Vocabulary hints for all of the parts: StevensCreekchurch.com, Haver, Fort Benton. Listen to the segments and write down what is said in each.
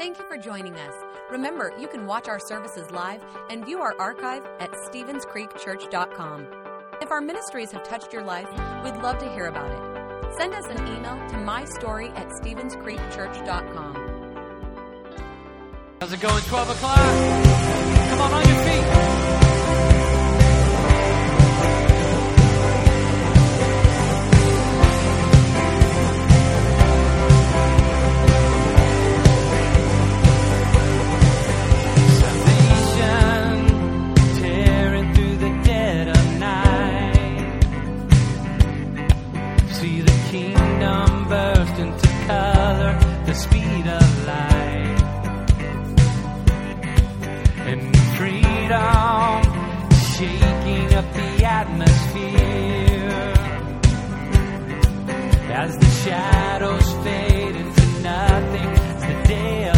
Thank you for joining us. Remember, you can watch our services live and view our archive at StevensCreekchurch.com. If our ministries have touched your life, we'd love to hear about it. Send us an email to mystory@StevensCreekchurch.com. How's it going, 12 o'clock? Come on your feet. The speed of light and freedom shaking up the atmosphere as the shadows fade into nothing as the day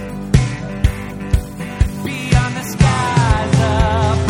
appears beyond the skies above.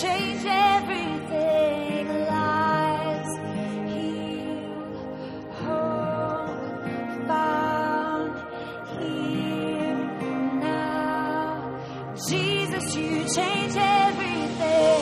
change everything. Lives healed, hope found here now. Jesus, you change everything.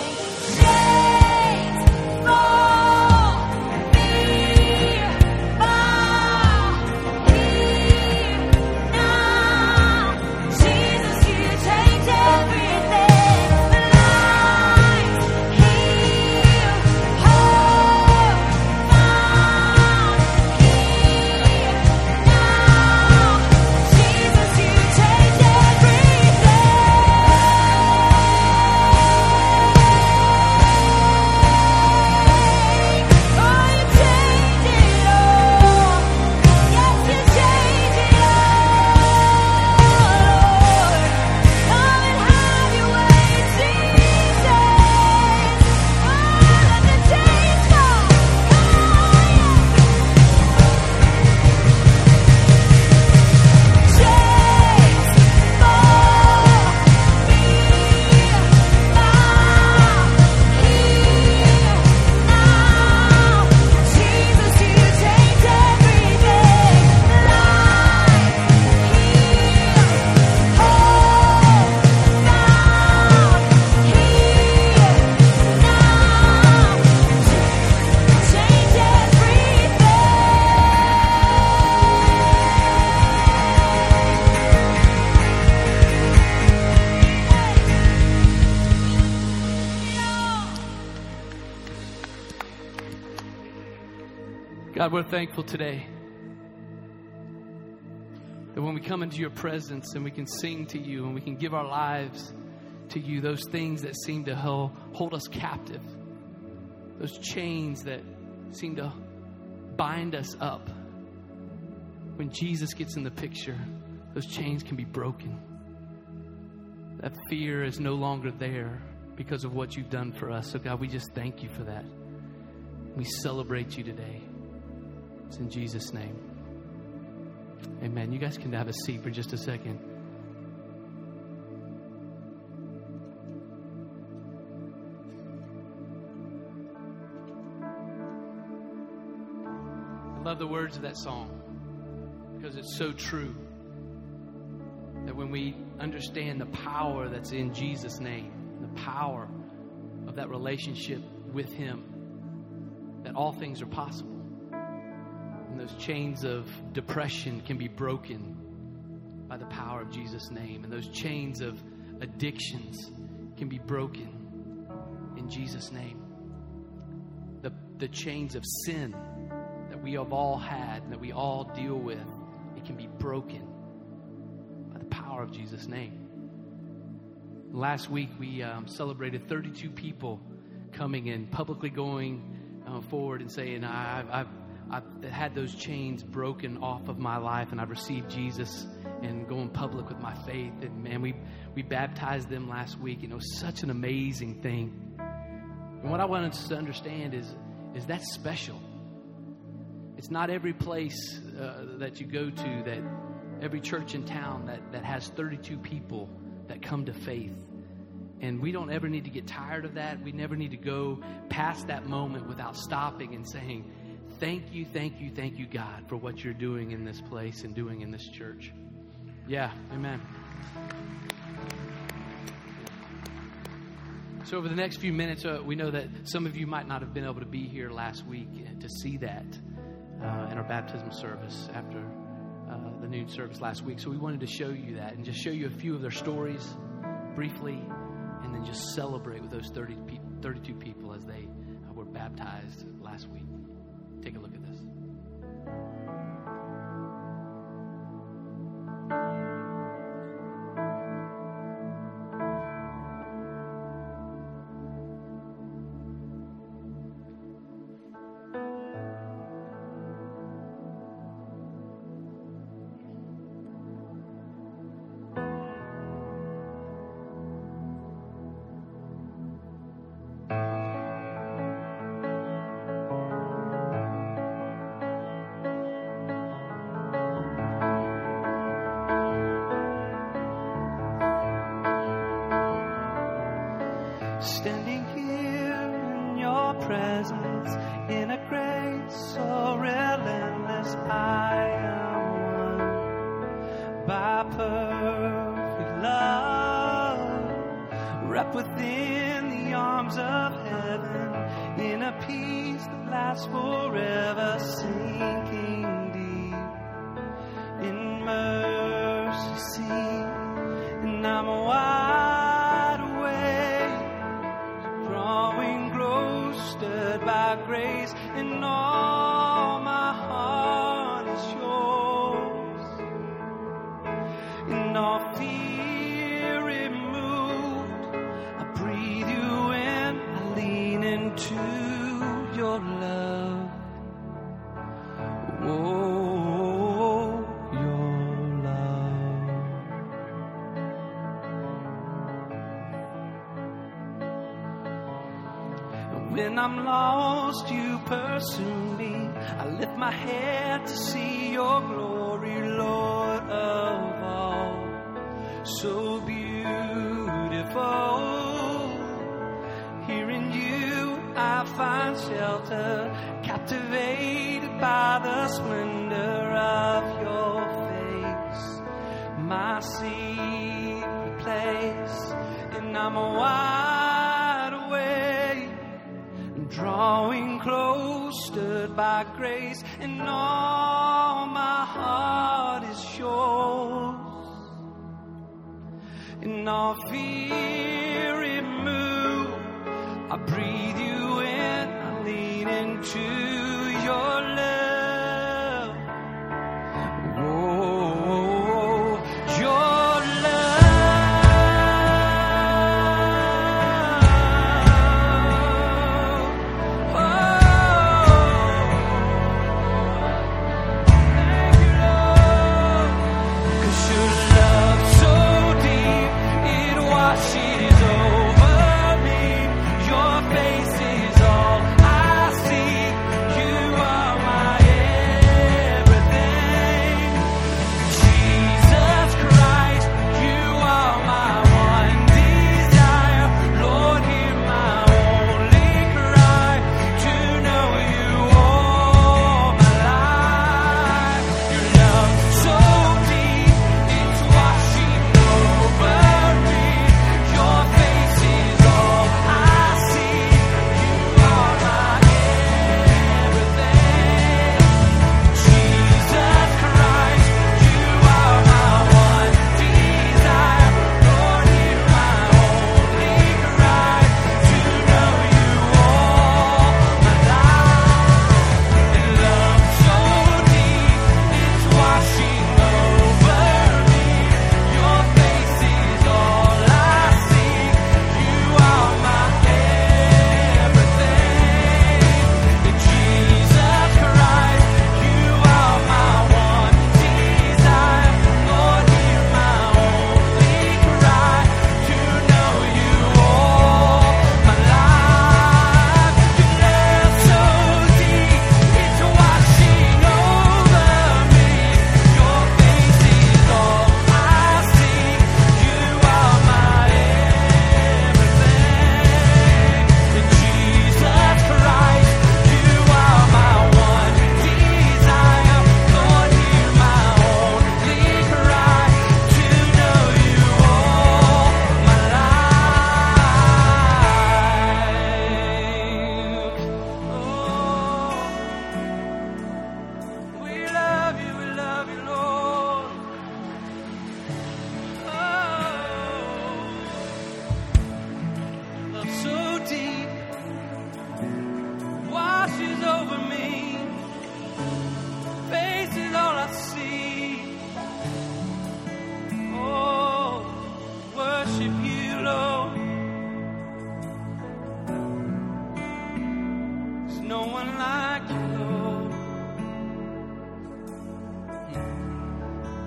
God, we're thankful today that when we come into your presence and we can sing to you and we can give our lives to you, those things that seem to hold us captive, those chains that seem to bind us up, when Jesus gets in the picture, those chains can be broken. That fear is no longer there because of what you've done for us. So God, we just thank you for that. We celebrate you today. It's in Jesus' name. Amen. You guys can have a seat for just a second. I love the words of that song because it's so true that when we understand the power that's in Jesus' name, the power of that relationship with Him, that all things are possible. And those chains of depression can be broken by the power of Jesus' name. And those chains of addictions can be broken in Jesus' name. The chains of sin that we have all had, that we all deal with, it can be broken by the power of Jesus' name. Last week, we celebrated 32 people coming in, publicly going forward and saying, I've had those chains broken off of my life, and I've received Jesus and going public with my faith. And man, we baptized them last week, and it was such an amazing thing. And what I want us to understand is that's special. It's not every place that you go to, that every church in town that has 32 people that come to faith. And we don't ever need to get tired of that. We never need to go past that moment without stopping and saying, thank you, thank you, thank you, God, for what you're doing in this place and doing in this church. Yeah, amen. So over the next few minutes, we know that some of you might not have been able to be here last week to see that in our baptism service after the noon service last week. So we wanted to show you that and just show you a few of their stories briefly and then just celebrate with those 32 people as they were baptized last week. Take a look at this. standing here in your presence, in a grace so relentless. I am won by perfect love, wrapped within the arms of heaven, in a peace that lasts forever, sinking deep in mercy seen, and I'm wide awake, drawing close, stirred by grace, and all my heart is yours, and all fear removed, I breathe you in, I lean into your love. Whoa. When I'm lost, you pursue me. I lift my head to see your glory, Lord of all. So beautiful. Here in you I find shelter, captivated by the splendor of your face, my secret place. And I'm wide awake, drawing close, stirred by grace, and all my heart is yours. And all fear removed, I breathe you in, I lean into your love. Oh, your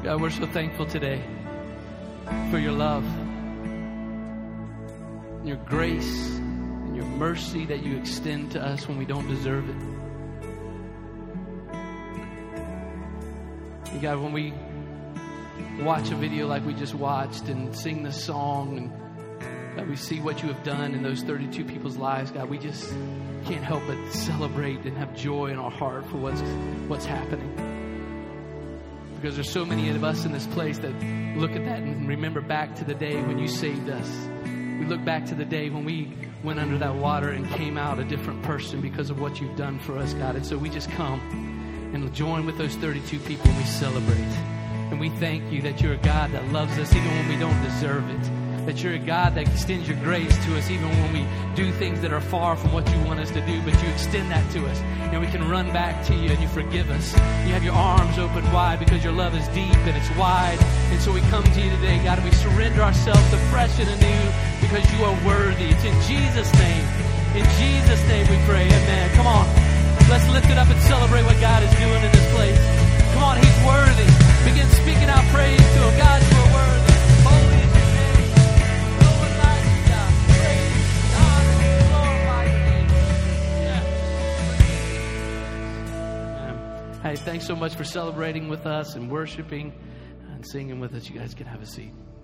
God, we're so thankful today for your love, your grace, and your mercy that you extend to us when we don't deserve it. And God, when we watch a video like we just watched and sing the song and God, we see what you have done in those 32 people's lives. God, we just can't help but celebrate and have joy in our heart for what's happening. Because there's so many of us in this place that look at that and remember back to the day when you saved us. We look back to the day when we went under that water and came out a different person because of what you've done for us, God. And so we just come and join with those 32 people and we celebrate. And we thank you that you're a God that loves us even when we don't deserve it. That you're a God that extends your grace to us even when we do things that are far from what you want us to do. But you extend that to us. And we can run back to you and you forgive us. You have your arms open wide because your love is deep and it's wide. And so we come to you today, God, and we surrender ourselves to fresh and anew because you are worthy. It's in Jesus' name. In Jesus' name we pray. Amen. Come on. Let's lift it up and celebrate what God is doing in this place. Come on, he's worthy. Begin speaking out praise to him. God, you are worthy. Holy is your name. No one like you, God. Praise, honor, glorify your name. Yeah. Hey, thanks so much for celebrating with us and worshiping and singing with us. You guys can have a seat.